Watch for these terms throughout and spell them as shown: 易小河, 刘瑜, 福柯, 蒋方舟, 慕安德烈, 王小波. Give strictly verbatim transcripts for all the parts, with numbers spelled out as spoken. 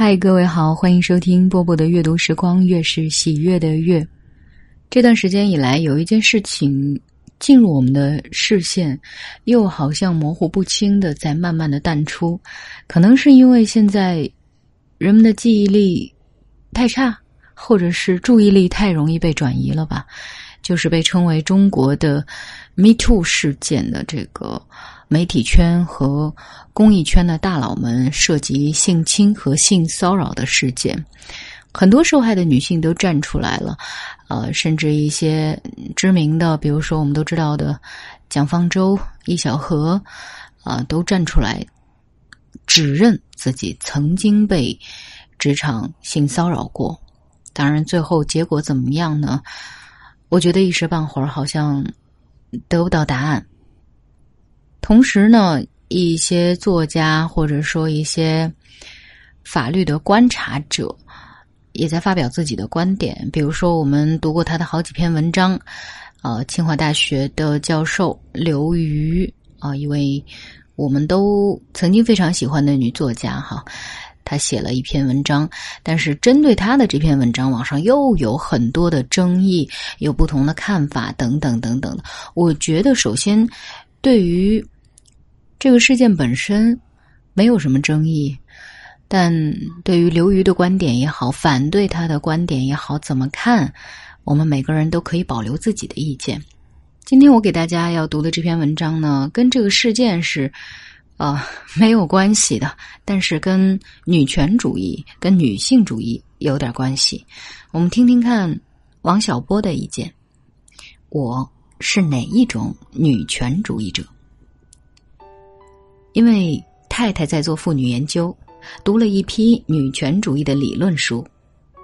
嗨，各位好，欢迎收听波波的阅读时光，月是喜悦的月。这段时间以来，有一件事情进入我们的视线，又好像模糊不清的在慢慢的淡出，可能是因为现在人们的记忆力太差，或者是注意力太容易被转移了吧，就是被称为中国的 Me Too 事件的这个媒体圈和公益圈的大佬们涉及性侵和性骚扰的事件，很多受害的女性都站出来了，呃，甚至一些知名的，比如说我们都知道的蒋方舟、易小河，呃，都站出来指认自己曾经被职场性骚扰过。当然，最后结果怎么样呢？我觉得一时半会儿好像得不到答案。同时呢，一些作家或者说一些法律的观察者也在发表自己的观点，比如说我们读过他的好几篇文章，呃，清华大学的教授刘瑜啊、呃，一位我们都曾经非常喜欢的女作家哈，她写了一篇文章，但是针对她的这篇文章，网上又有很多的争议，有不同的看法等等等等。我觉得首先对于这个事件本身没有什么争议，但对于刘瑜的观点也好，反对他的观点也好，怎么看，我们每个人都可以保留自己的意见。今天我给大家要读的这篇文章呢，跟这个事件是呃，没有关系的，但是跟女权主义、跟女性主义有点关系。我们听听看王小波的意见。我是哪一种女权主义者？因为太太在做妇女研究，读了一批女权主义的理论书，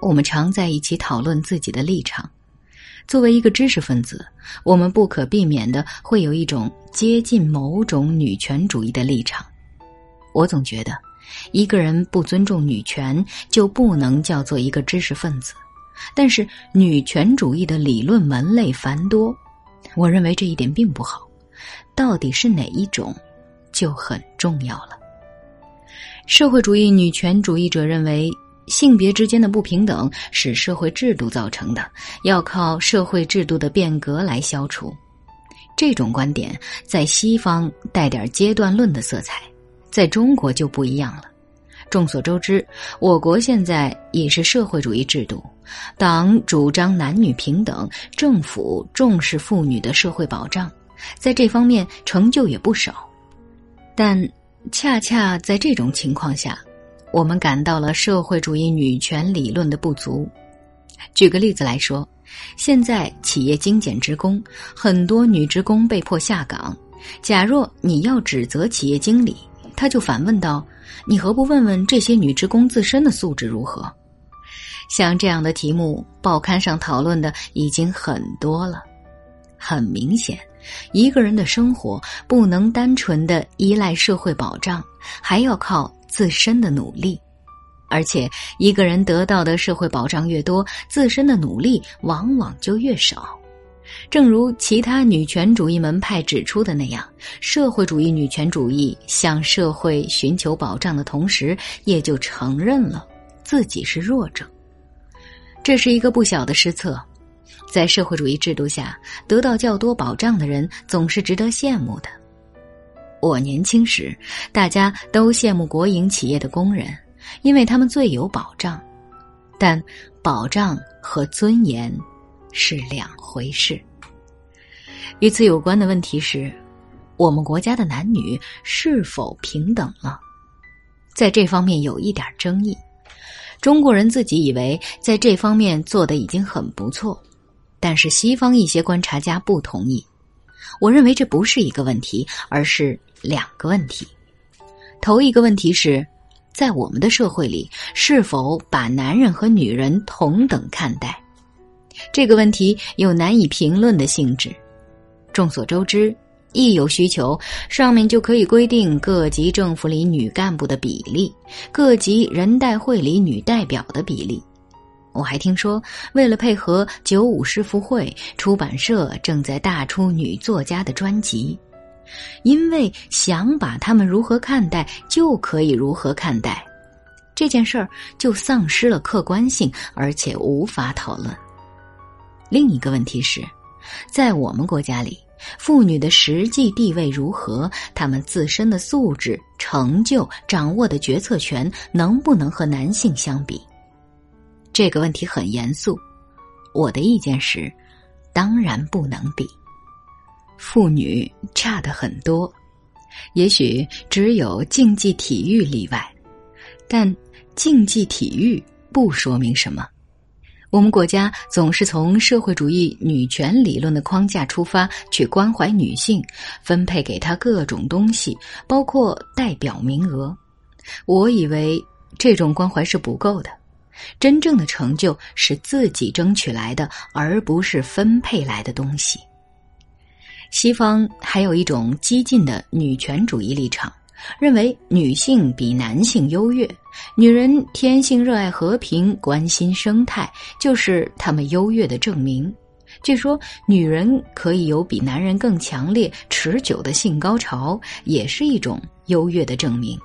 我们常在一起讨论自己的立场。作为一个知识分子，我们不可避免的会有一种接近某种女权主义的立场。我总觉得，一个人不尊重女权，就不能叫做一个知识分子。但是，女权主义的理论门类繁多，我认为这一点并不好，到底是哪一种就很重要了。社会主义女权主义者认为，性别之间的不平等是社会制度造成的，要靠社会制度的变革来消除。这种观点在西方带点阶段论的色彩，在中国就不一样了。众所周知，我国现在已是社会主义制度，党主张男女平等，政府重视妇女的社会保障，在这方面成就也不少。但恰恰在这种情况下，我们感到了社会主义女权理论的不足。举个例子来说，现在企业精简职工，很多女职工被迫下岗，假若你要指责企业经理，他就反问道，你何不问问这些女职工自身的素质如何？像这样的题目，报刊上讨论的已经很多了。很明显，一个人的生活不能单纯的依赖社会保障，还要靠自身的努力。而且，一个人得到的社会保障越多，自身的努力往往就越少。正如其他女权主义门派指出的那样，社会主义女权主义向社会寻求保障的同时，也就承认了自己是弱者。这是一个不小的失策。在社会主义制度下，得到较多保障的人总是值得羡慕的。我年轻时，大家都羡慕国营企业的工人，因为他们最有保障。但保障和尊严是两回事。与此有关的问题是，我们国家的男女是否平等了？在这方面有一点争议。中国人自己以为在这方面做得已经很不错，但是西方一些观察家不同意。我认为这不是一个问题，而是两个问题。头一个问题是，在我们的社会里，是否把男人和女人同等看待？这个问题有难以评论的性质。众所周知，一有需求，上面就可以规定各级政府里女干部的比例，各级人代会里女代表的比例。我还听说，为了配合九五师傅会，出版社正在大出女作家的专辑，因为想把她们如何看待就可以如何看待，这件事儿就丧失了客观性，而且无法讨论。另一个问题是，在我们国家里，妇女的实际地位如何，她们自身的素质、成就、掌握的决策权能不能和男性相比？这个问题很严肃，我的意见是，当然不能比。妇女差得很多，也许只有竞技体育例外，但竞技体育不说明什么。我们国家总是从社会主义女权理论的框架出发，去关怀女性，分配给她各种东西，包括代表名额。我以为这种关怀是不够的，真正的成就是自己争取来的，而不是分配来的东西。西方还有一种激进的女权主义立场，认为女性比男性优越，女人天性热爱和平，关心生态，就是她们优越的证明。据说女人可以有比男人更强烈持久的性高潮，也是一种优越的证明。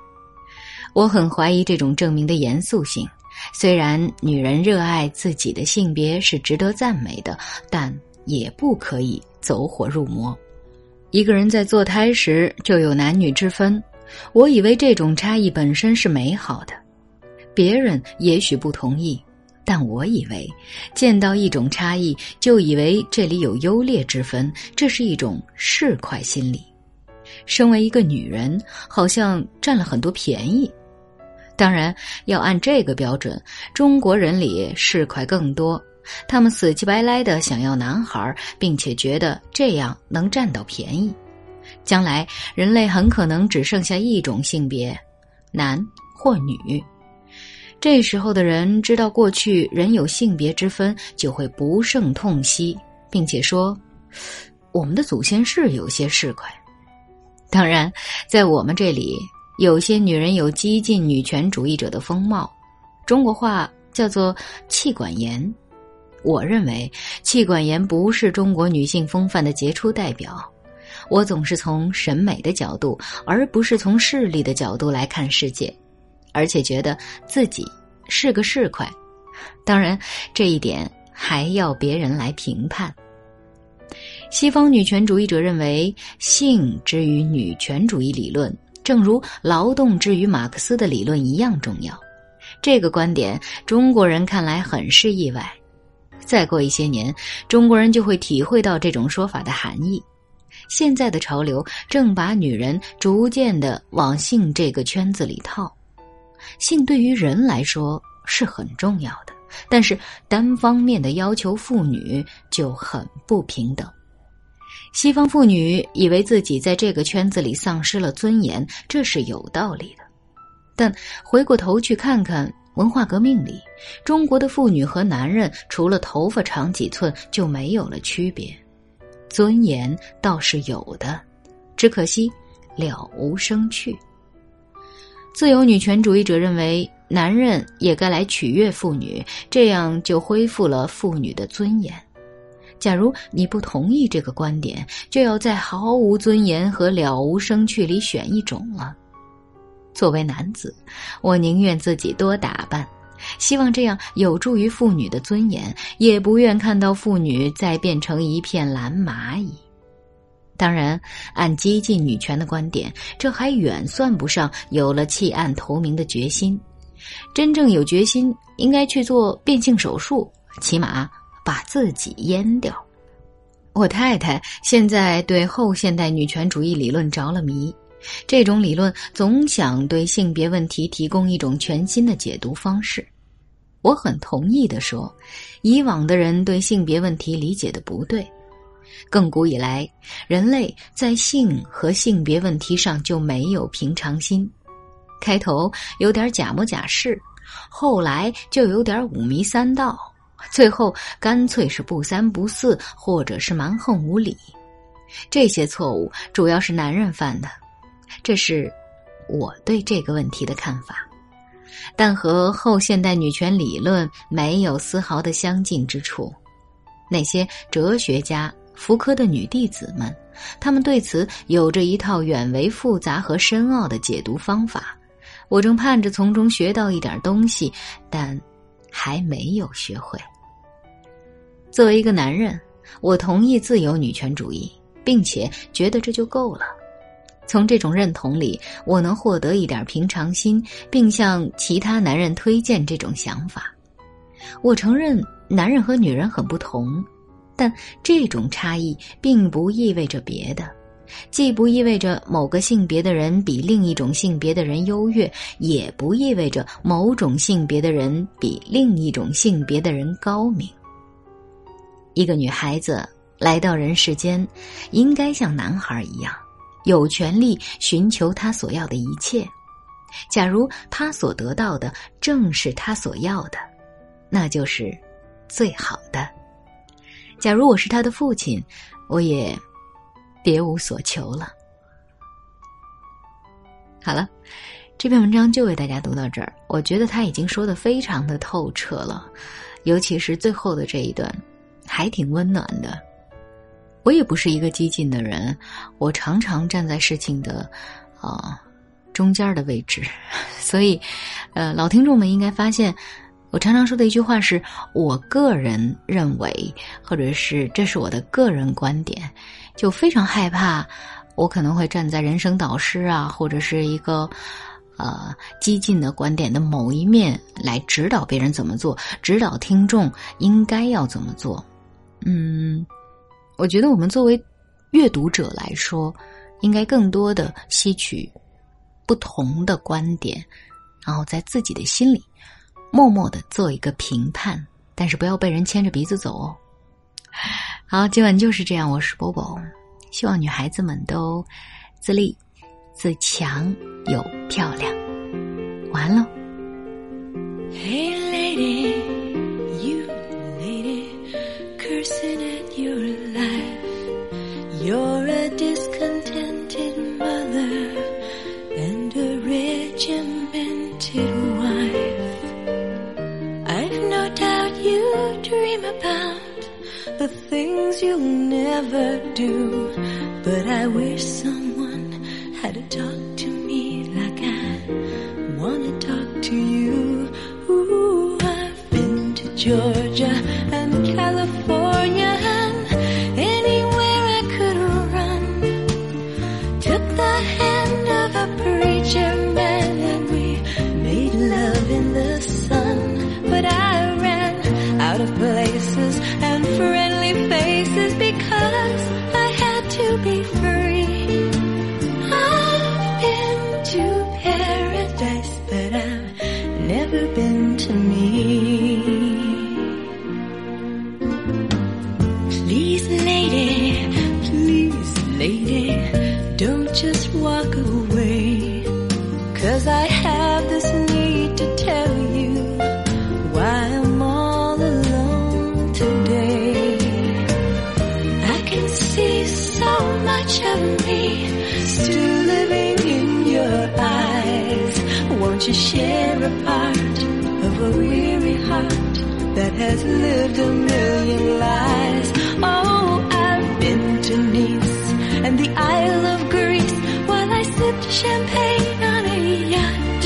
我很怀疑这种证明的严肃性，虽然女人热爱自己的性别是值得赞美的，但也不可以走火入魔。一个人在坐胎时就有男女之分，我以为这种差异本身是美好的。别人也许不同意，但我以为见到一种差异就以为这里有优劣之分，这是一种市侩心理。身为一个女人，好像占了很多便宜。当然，要按这个标准，中国人里市侩更多，他们死乞白赖的想要男孩，并且觉得这样能占到便宜。将来人类很可能只剩下一种性别，男或女。这时候的人知道过去人有性别之分，就会不胜痛惜，并且说我们的祖先是有些市侩。当然，在我们这里，有些女人有激进女权主义者的风貌，中国话叫做气管炎。我认为气管炎不是中国女性风范的杰出代表。我总是从审美的角度，而不是从势力的角度来看世界，而且觉得自己是个市侩。当然，这一点还要别人来评判。西方女权主义者认为，性之于女权主义理论，正如劳动之于马克思的理论一样重要。这个观点，中国人看来很是意外。再过一些年，中国人就会体会到这种说法的含义。现在的潮流正把女人逐渐地往性这个圈子里套。性对于人来说是很重要的，但是单方面的要求妇女就很不平等。西方妇女以为自己在这个圈子里丧失了尊严，这是有道理的。但回过头去看看文化革命里，中国的妇女和男人除了头发长几寸就没有了区别，尊严倒是有的，只可惜了无生趣。自由女权主义者认为，男人也该来取悦妇女，这样就恢复了妇女的尊严。假如你不同意这个观点，就要在毫无尊严和了无生趣里选一种了。作为男子，我宁愿自己多打扮，希望这样有助于妇女的尊严，也不愿看到妇女再变成一片蓝蚂蚁。当然，按激进女权的观点，这还远算不上有了弃暗投明的决心。真正有决心，应该去做变性手术，起码把自己阉掉。我太太现在对后现代女权主义理论着了迷，这种理论总想对性别问题提供一种全新的解读方式。我很同意地说，以往的人对性别问题理解的不对。亘古以来，人类在性和性别问题上就没有平常心，开头有点假模假式，后来就有点五迷三道，最后干脆是不三不四，或者是蛮横无理。这些错误主要是男人犯的，这是我对这个问题的看法，但和后现代女权理论没有丝毫的相近之处。那些哲学家、福柯的女弟子们，他们对此有着一套远为复杂和深奥的解读方法，我正盼着从中学到一点东西，但还没有学会。作为一个男人，我同意自由女权主义，并且觉得这就够了。从这种认同里，我能获得一点平常心，并向其他男人推荐这种想法。我承认男人和女人很不同，但这种差异并不意味着别的，既不意味着某个性别的人比另一种性别的人优越，也不意味着某种性别的人比另一种性别的人高明。一个女孩子来到人世间，应该像男孩一样，有权利寻求她所要的一切。假如她所得到的正是她所要的，那就是最好的。假如我是她的父亲，我也别无所求了。好了，这篇文章就为大家读到这儿。我觉得他已经说得非常的透彻了，尤其是最后的这一段，还挺温暖的。我也不是一个激进的人，我常常站在事情的呃中间的位置，所以呃，老听众们应该发现我常常说的一句话是我个人认为，或者是这是我的个人观点，就非常害怕我可能会站在人生导师啊，或者是一个呃激进的观点的某一面来指导别人怎么做，指导听众应该要怎么做。嗯，我觉得我们作为阅读者来说，应该更多的吸取不同的观点，然后在自己的心里默默地做一个评判，但是不要被人牵着鼻子走哦。好，今晚就是这样，我是波波，希望女孩子们都自立、自强又漂亮。晚安喽。 Hey lady, you lady, cursing at your life. You're a discontented mother and a regimented wife.Dream about the things you'll never do, but I wish someone had talked to me like I wanna talk to you. Ooh, I've been to Georgia and California and anywhere I could run. Took the hand of a preacher man and we made love in the sun, but I out of places and friendly faces because I had to be free. I've been to paradise, but I've never been to me. Please lady, please lady, don't just walk away, 'cause I have this need to tell you why I'm all of me still living in your eyes. Won't you share a part of a weary heart that has lived a million lies? Oh, I've been to Nice and the Isle of Greece while I sipped champagne on a yacht.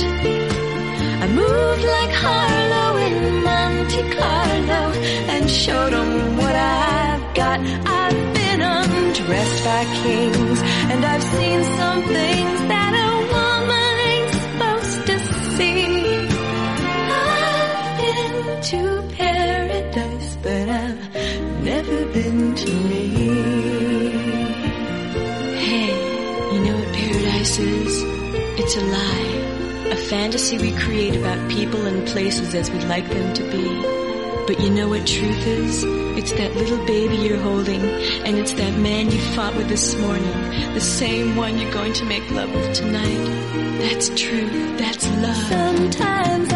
I moved like Harlow in Monte Carlo and showed them what I've got. I've dressed by kings, and I've seen some things that a woman ain't supposed to see. I've been to paradise, but I've never been to me. Hey, you know what paradise is? It's a lie, a fantasy we create about people and places as we'd like them to be. But you know what truth is? It's that little baby you're holding, and it's that man you fought with this morning, the same one you're going to make love with tonight. That's truth, that's love. Sometimes